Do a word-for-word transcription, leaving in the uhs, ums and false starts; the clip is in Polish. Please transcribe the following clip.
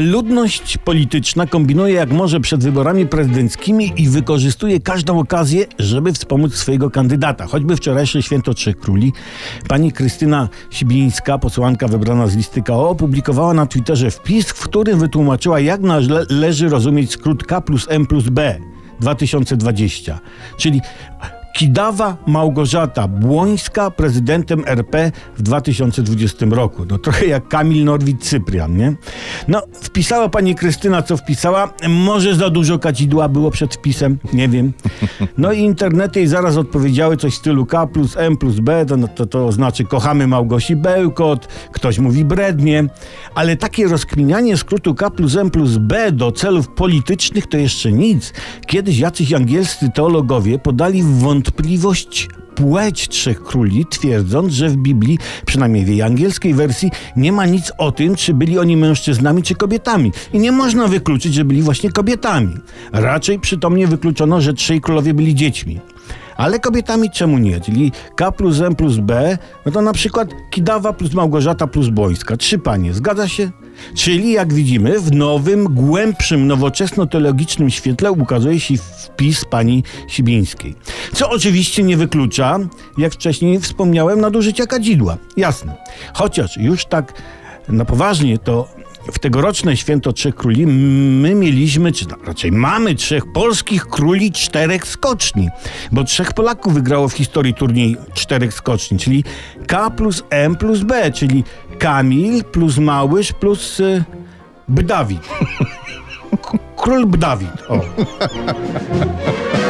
Ludność polityczna kombinuje jak może przed wyborami prezydenckimi i wykorzystuje każdą okazję, żeby wspomóc swojego kandydata. Choćby wczorajsze Święto Trzech Króli. Pani Krystyna Sibińska, posłanka wybrana z listy K O, opublikowała na Twitterze wpis, w którym wytłumaczyła, jak należy rozumieć skrót K plus M plus B dwa tysiące dwudziesty, czyli Kidawa Małgorzata Błońska prezydentem R P w dwa tysiące dwudziestym roku. No trochę jak Kamil Norwid Cyprian, nie? No, wpisała pani Krystyna, co wpisała. Może za dużo kadzidła było przed wpisem, nie wiem. No i internety jej zaraz odpowiedziały coś w stylu K plus M plus B, to, to, to znaczy kochamy Małgosi Bełkot, ktoś mówi brednie. Ale takie rozkminianie skrótu K plus M plus B do celów politycznych to jeszcze nic. Kiedyś jacyś angielscy teologowie podali w wątpliwości Wątpliwość płeć Trzech Króli, twierdząc, że w Biblii, przynajmniej w jej angielskiej wersji, nie ma nic o tym, czy byli oni mężczyznami czy kobietami. I nie można wykluczyć, że byli właśnie kobietami. Raczej przytomnie wykluczono, że Trzej Królowie byli dziećmi. Ale kobietami czemu nie? Czyli K plus M plus B, no to na przykład Kidawa plus Małgorzata plus Błońska. Trzy panie, zgadza się? Czyli jak widzimy, w nowym, głębszym, nowoczesno-teologicznym świetle ukazuje się wpis pani Sibińskiej. Co oczywiście nie wyklucza, jak wcześniej wspomniałem, nadużycia kadzidła. Jasne. Chociaż już tak na poważnie to w tegoroczne Święto Trzech Króli my mieliśmy, czy raczej mamy trzech polskich króli czterech skoczni, bo trzech Polaków wygrało w historii turniej czterech skoczni, czyli K plus M plus B, czyli Kamil plus Małysz plus y, Bdawid. Król Bdawid. O.